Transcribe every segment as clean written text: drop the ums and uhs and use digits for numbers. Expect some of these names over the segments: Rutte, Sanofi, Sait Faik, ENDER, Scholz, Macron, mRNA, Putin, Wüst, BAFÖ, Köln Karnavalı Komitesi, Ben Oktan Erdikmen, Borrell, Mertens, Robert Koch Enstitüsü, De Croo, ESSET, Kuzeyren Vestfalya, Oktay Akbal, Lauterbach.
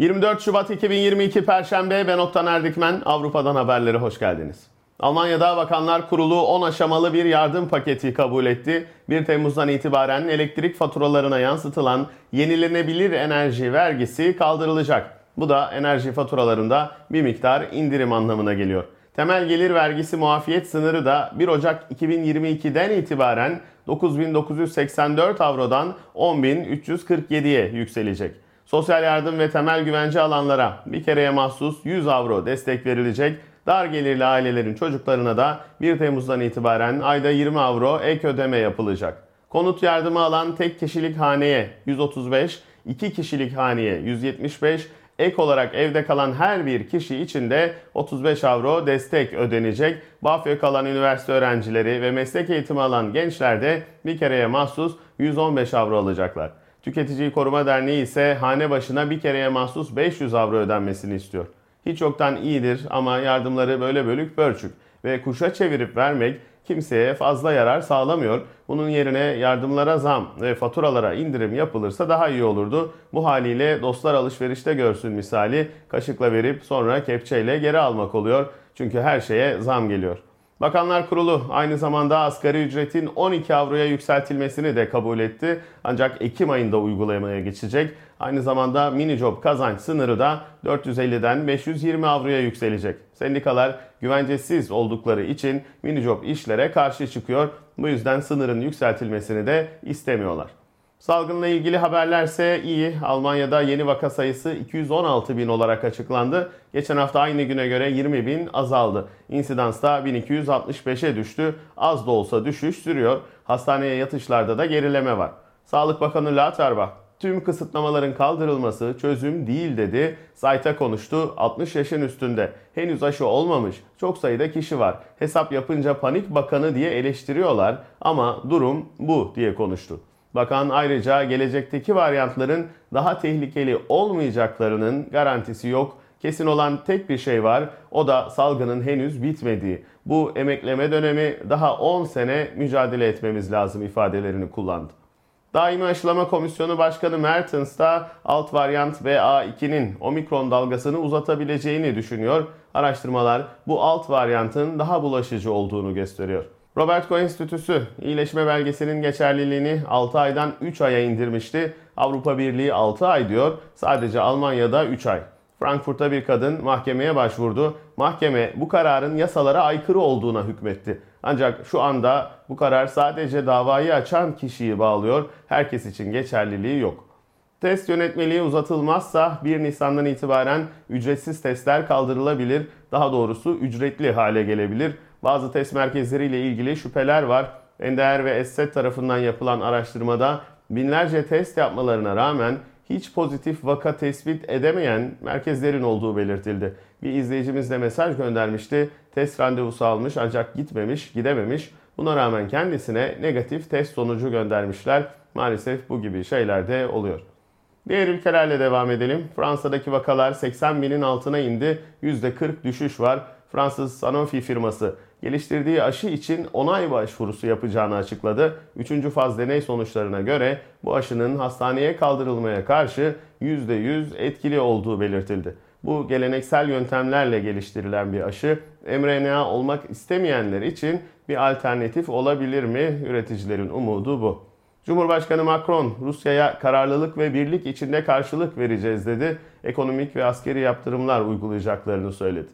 24 Şubat 2022 Perşembe, Ben Oktan Erdikmen, Avrupa'dan haberlere hoş geldiniz. Almanya'da Bakanlar Kurulu 10 aşamalı bir yardım paketi kabul etti. 1 Temmuz'dan itibaren elektrik faturalarına yansıtılan yenilenebilir enerji vergisi kaldırılacak. Bu da enerji faturalarında bir miktar indirim anlamına geliyor. Temel gelir vergisi muafiyet sınırı da 1 Ocak 2022'den itibaren 9.984 avrodan 10.347'ye yükselecek. Sosyal yardım ve temel güvence alanlara bir kereye mahsus 100 avro destek verilecek. Dar gelirli ailelerin çocuklarına da 1 Temmuz'dan itibaren ayda 20 avro ek ödeme yapılacak. Konut yardımı alan tek kişilik haneye 135, 2 kişilik haneye 175, ek olarak evde kalan her bir kişi için de 35 avro destek ödenecek. BAFÖ kalan üniversite öğrencileri ve meslek eğitimi alan gençler de bir kereye mahsus 115 avro alacaklar. Tüketici Koruma Derneği ise hane başına bir kereye mahsus 500 avro ödenmesini istiyor. Hiç yoktan iyidir ama yardımları böyle bölük pörçük ve kuşa çevirip vermek kimseye fazla yarar sağlamıyor. Bunun yerine yardımlara zam ve faturalara indirim yapılırsa daha iyi olurdu. Bu haliyle dostlar alışverişte görsün misali kaşıkla verip sonra kepçeyle geri almak oluyor. Çünkü her şeye zam geliyor. Bakanlar Kurulu aynı zamanda asgari ücretin 12 avroya yükseltilmesini de kabul etti. Ancak Ekim ayında uygulamaya geçecek. Aynı zamanda mini job kazanç sınırı da 450'den 520 avroya yükselecek. Sendikalar güvencesiz oldukları için mini job işlere karşı çıkıyor. Bu yüzden sınırın yükseltilmesini de istemiyorlar. Salgınla ilgili haberlerse iyi. Almanya'da yeni vaka sayısı 216.000 olarak açıklandı. Geçen hafta aynı güne göre 20.000 azaldı. İnsidans da 1265'e düştü. Az da olsa düşüş sürüyor. Hastaneye yatışlarda da gerileme var. Sağlık Bakanı Lauterbach tüm kısıtlamaların kaldırılması çözüm değil dedi. Sait'e konuştu. 60 yaşın üstünde henüz aşı olmamış çok sayıda kişi var. Hesap yapınca panik bakanı diye eleştiriyorlar ama durum bu diye konuştu. Bakan ayrıca gelecekteki varyantların daha tehlikeli olmayacaklarının garantisi yok. Kesin olan tek bir şey var, o da salgının henüz bitmediği. Bu emekleme dönemi daha 10 sene mücadele etmemiz lazım ifadelerini kullandı. Daimi Aşılama Komisyonu Başkanı Mertens da alt varyant BA2'nin omikron dalgasını uzatabileceğini düşünüyor. Araştırmalar bu alt varyantın daha bulaşıcı olduğunu gösteriyor. Robert Koch Enstitüsü iyileşme belgesinin geçerliliğini 6 aydan 3 aya indirmişti. Avrupa Birliği 6 ay diyor, sadece Almanya'da 3 ay. Frankfurt'ta bir kadın mahkemeye başvurdu. Mahkeme bu kararın yasalara aykırı olduğuna hükmetti. Ancak şu anda bu karar sadece davayı açan kişiyi bağlıyor. Herkes için geçerliliği yok. Test yönetmeliği uzatılmazsa 1 Nisan'dan itibaren ücretsiz testler kaldırılabilir. Daha doğrusu ücretli hale gelebilir. Bazı test merkezleriyle ilgili şüpheler var. ENDER ve ESSET tarafından yapılan araştırmada binlerce test yapmalarına rağmen hiç pozitif vaka tespit edemeyen merkezlerin olduğu belirtildi. Bir izleyicimiz de mesaj göndermişti. Test randevusu almış ancak gidememiş. Buna rağmen kendisine negatif test sonucu göndermişler. Maalesef bu gibi şeyler de oluyor. Diğer ülkelerle devam edelim. Fransa'daki vakalar 80.000'in altına indi. %40 düşüş var. Fransız Sanofi firması geliştirdiği aşı için onay başvurusu yapacağını açıkladı. 3. faz deney sonuçlarına göre bu aşının hastaneye kaldırılmaya karşı %100 etkili olduğu belirtildi. Bu geleneksel yöntemlerle geliştirilen bir aşı mRNA olmak istemeyenler için bir alternatif olabilir mi? Üreticilerin umudu bu. Cumhurbaşkanı Macron, Rusya'ya kararlılık ve birlik içinde karşılık vereceğiz dedi. Ekonomik ve askeri yaptırımlar uygulayacaklarını söyledi.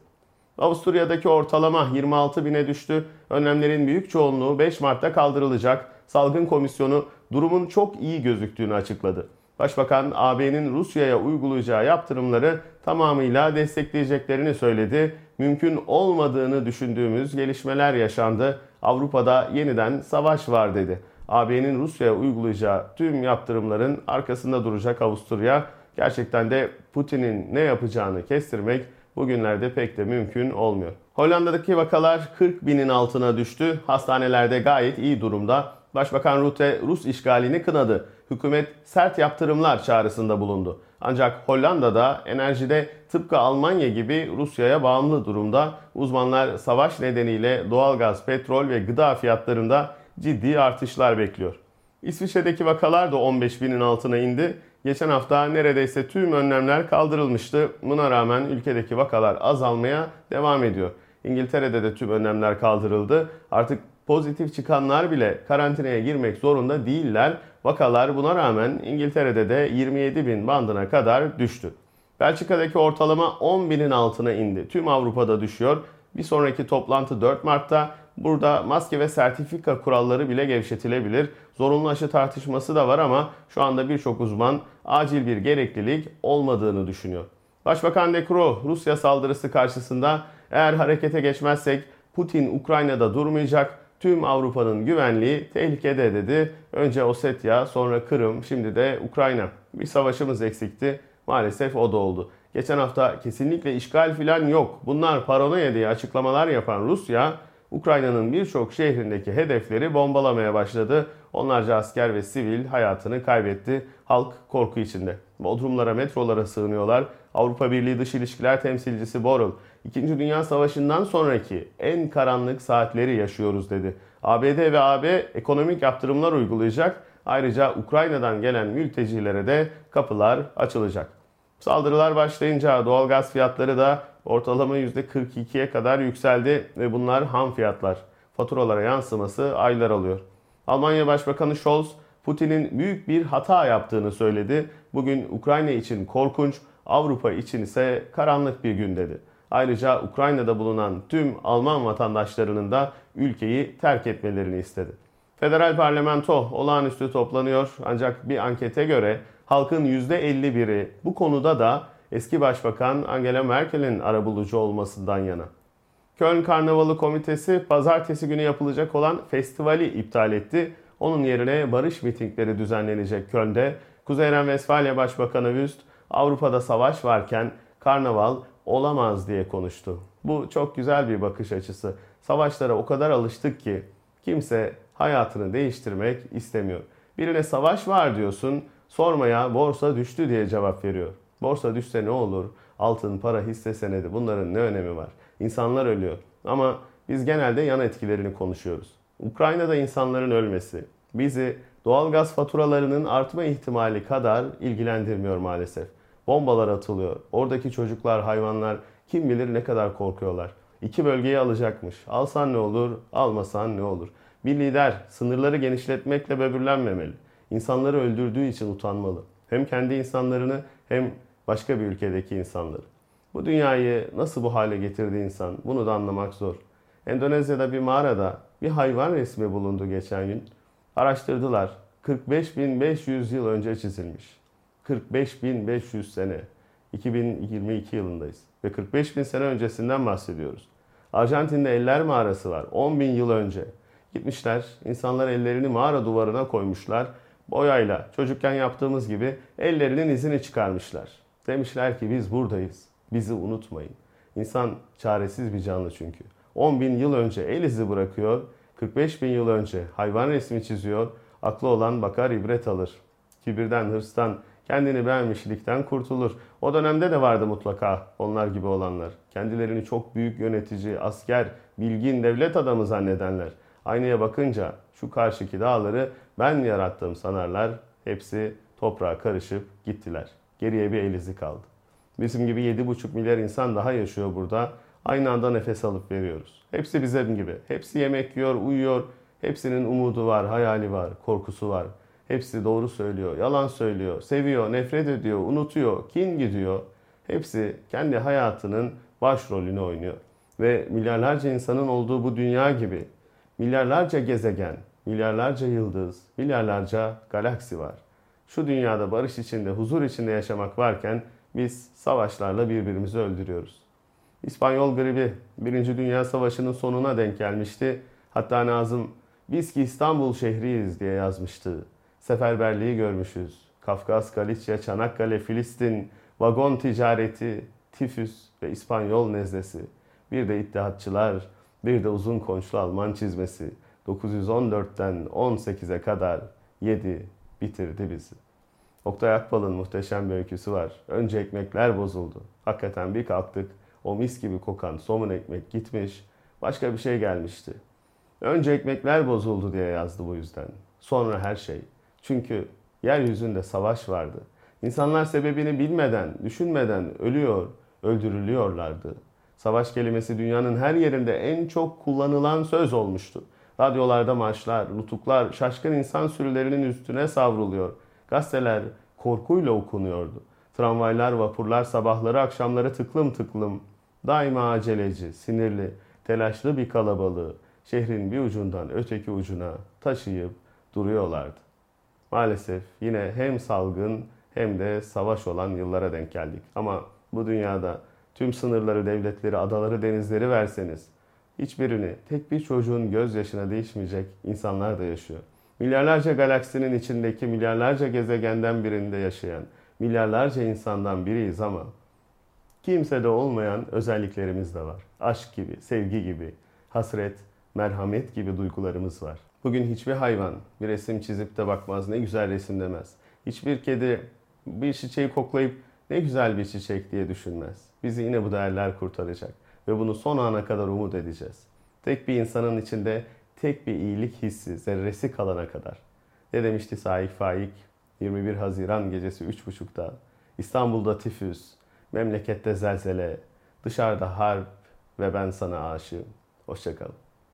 Avusturya'daki ortalama 26.000'e düştü. Önlemlerin büyük çoğunluğu 5 Mart'ta kaldırılacak. Salgın komisyonu durumun çok iyi gözüktüğünü açıkladı. Başbakan AB'nin Rusya'ya uygulayacağı yaptırımları tamamıyla destekleyeceklerini söyledi. Mümkün olmadığını düşündüğümüz gelişmeler yaşandı. Avrupa'da yeniden savaş var dedi. AB'nin Rusya'ya uygulayacağı tüm yaptırımların arkasında duracak Avusturya. Gerçekten de Putin'in ne yapacağını kestirmek bugünlerde pek de mümkün olmuyor. Hollanda'daki vakalar 40.000'in altına düştü. Hastanelerde gayet iyi durumda. Başbakan Rutte Rus işgalini kınadı. Hükümet sert yaptırımlar çağrısında bulundu. Ancak Hollanda'da enerjide tıpkı Almanya gibi Rusya'ya bağımlı durumda. Uzmanlar savaş nedeniyle doğalgaz, petrol ve gıda fiyatlarında ciddi artışlar bekliyor. İsviçre'deki vakalar da 15.000'in altına indi. Geçen hafta neredeyse tüm önlemler kaldırılmıştı. Buna rağmen ülkedeki vakalar azalmaya devam ediyor. İngiltere'de de tüm önlemler kaldırıldı. Artık pozitif çıkanlar bile karantinaya girmek zorunda değiller. Vakalar buna rağmen İngiltere'de de 27 bin bandına kadar düştü. Belçika'daki ortalama 10 binin altına indi. Tüm Avrupa'da düşüyor. Bir sonraki toplantı 4 Mart'ta. Burada maske ve sertifika kuralları bile gevşetilebilir. Zorunlu aşı tartışması da var ama şu anda birçok uzman acil bir gereklilik olmadığını düşünüyor. Başbakan De Croo, Rusya saldırısı karşısında eğer harekete geçmezsek Putin Ukrayna'da durmayacak, tüm Avrupa'nın güvenliği tehlikede dedi. Önce Ossetya, sonra Kırım, şimdi de Ukrayna. Bir savaşımız eksikti, maalesef o da oldu. Geçen hafta kesinlikle işgal filan yok, bunlar paranoya diye açıklamalar yapan Rusya, Ukrayna'nın birçok şehrindeki hedefleri bombalamaya başladı. Onlarca asker ve sivil hayatını kaybetti. Halk korku içinde. Bodrumlara, metrolara sığınıyorlar. Avrupa Birliği Dış İlişkiler Temsilcisi Borrell, "2. Dünya Savaşı'ndan sonraki en karanlık saatleri yaşıyoruz" dedi. ABD ve AB ekonomik yaptırımlar uygulayacak. Ayrıca Ukrayna'dan gelen mültecilere de kapılar açılacak. Saldırılar başlayınca doğalgaz fiyatları da ortalama %42'ye kadar yükseldi ve bunlar ham fiyatlar. Faturalara yansıması aylar alıyor. Almanya Başbakanı Scholz, Putin'in büyük bir hata yaptığını söyledi. Bugün Ukrayna için korkunç, Avrupa için ise karanlık bir gün dedi. Ayrıca Ukrayna'da bulunan tüm Alman vatandaşlarının da ülkeyi terk etmelerini istedi. Federal Parlamento olağanüstü toplanıyor ancak bir ankete göre halkın %51'i bu konuda da eski Başbakan Angela Merkel'in arabulucu olmasından yana. Köln Karnavalı Komitesi pazartesi günü yapılacak olan festivali iptal etti. Onun yerine barış mitingleri düzenlenecek Köln'de. Kuzeyren Vestfalya Başbakanı Wüst, "Avrupa'da savaş varken karnaval olamaz" diye konuştu. Bu çok güzel bir bakış açısı. Savaşlara o kadar alıştık ki kimse hayatını değiştirmek istemiyor. Birine savaş var diyorsun, sormaya "borsa düştü" diye cevap veriyor. Borsa düşse ne olur? Altın, para, hisse senedi, bunların ne önemi var? İnsanlar ölüyor ama biz genelde yan etkilerini konuşuyoruz. Ukrayna'da insanların ölmesi bizi doğalgaz faturalarının artma ihtimali kadar ilgilendirmiyor maalesef. Bombalar atılıyor. Oradaki çocuklar, hayvanlar kim bilir ne kadar korkuyorlar. 2 bölgeyi alacakmış. Alsan ne olur, almasan ne olur? Bir lider sınırları genişletmekle böbürlenmemeli. İnsanları öldürdüğü için utanmalı. Hem kendi insanlarını hem başka bir ülkedeki insanları. Bu dünyayı nasıl bu hale getirdi insan, bunu da anlamak zor. Endonezya'da bir mağarada bir hayvan resmi bulundu geçen gün. Araştırdılar. 45.500 yıl önce çizilmiş. 45.500 sene. 2022 yılındayız. Ve 45.000 sene öncesinden bahsediyoruz. Arjantin'de eller mağarası var. 10.000 yıl önce. Gitmişler, insanlar ellerini mağara duvarına koymuşlar. Boyayla, çocukken yaptığımız gibi ellerinin izini çıkarmışlar. Demişler ki biz buradayız, bizi unutmayın. İnsan çaresiz bir canlı çünkü. 10.000 yıl önce el izi bırakıyor, 45.000 yıl önce hayvan resmi çiziyor, aklı olan bakar ibret alır. Kibirden, hırstan, kendini beğenmişlikten kurtulur. O dönemde de vardı mutlaka onlar gibi olanlar. Kendilerini çok büyük yönetici, asker, bilgin, devlet adamı zannedenler. Aynaya bakınca şu karşıki dağları ben yarattım sanarlar. Hepsi toprağa karışıp gittiler. Geriye bir el izi kaldı. Bizim gibi 7,5 milyar insan daha yaşıyor burada. Aynı anda nefes alıp veriyoruz. Hepsi bizim gibi. Hepsi yemek yiyor, uyuyor. Hepsinin umudu var, hayali var, korkusu var. Hepsi doğru söylüyor, yalan söylüyor, seviyor, nefret ediyor, unutuyor, kin gidiyor. Hepsi kendi hayatının başrolünü oynuyor. Ve milyarlarca insanın olduğu bu dünya gibi milyarlarca gezegen, milyarlarca yıldız, milyarlarca galaksi var. Şu dünyada barış içinde, huzur içinde yaşamak varken biz savaşlarla birbirimizi öldürüyoruz. İspanyol gribi 1. Dünya Savaşı'nın sonuna denk gelmişti. Hatta Nazım, "Biz ki İstanbul şehriyiz" diye yazmıştı. Seferberliği görmüşüz. Kafkas, Galicia, Çanakkale, Filistin, vagon ticareti, tifüs ve İspanyol nezlesi. Bir de İttihatçılar, bir de uzun konçlu Alman çizmesi. 914'ten 18'e kadar yedi, bitirdi bizi. Oktay Akbal'ın muhteşem bir öyküsü var. "Önce ekmekler bozuldu. Hakikaten bir kalktık. O mis gibi kokan somun ekmek gitmiş. Başka bir şey gelmişti. Önce ekmekler bozuldu" diye yazdı bu yüzden. "Sonra her şey. Çünkü yeryüzünde savaş vardı. İnsanlar sebebini bilmeden, düşünmeden ölüyor, öldürülüyorlardı. Savaş kelimesi dünyanın her yerinde en çok kullanılan söz olmuştu. Radyolarda marşlar, nutuklar, şaşkın insan sürülerinin üstüne savruluyor. Gazeteler korkuyla okunuyordu. Tramvaylar, vapurlar sabahları akşamları tıklım tıklım. Daima aceleci, sinirli, telaşlı bir kalabalığı şehrin bir ucundan öteki ucuna taşıyıp duruyorlardı. Maalesef yine hem salgın hem de savaş olan yıllara denk geldik. Ama bu dünyada tüm sınırları, devletleri, adaları, denizleri verseniz hiçbirini tek bir çocuğun gözyaşına değişmeyecek insanlar da yaşıyor. Milyarlarca galaksinin içindeki milyarlarca gezegenden birinde yaşayan milyarlarca insandan biriyiz ama kimsede olmayan özelliklerimiz de var. Aşk gibi, sevgi gibi, hasret, merhamet gibi duygularımız var. Bugün hiçbir hayvan bir resim çizip de bakmaz, ne güzel resim demez. Hiçbir kedi bir çiçeği koklayıp ne güzel bir çiçek diye düşünmez. Bizi yine bu değerler kurtaracak ve bunu son ana kadar umut edeceğiz. Tek bir insanın içinde tek bir iyilik hissi, zerresi kalana kadar. Ne demişti Sait Faik? 21 Haziran gecesi 3.30'da İstanbul'da tifüs, memlekette zelzele, dışarıda harp ve ben sana aşığım. Hoşça kalın.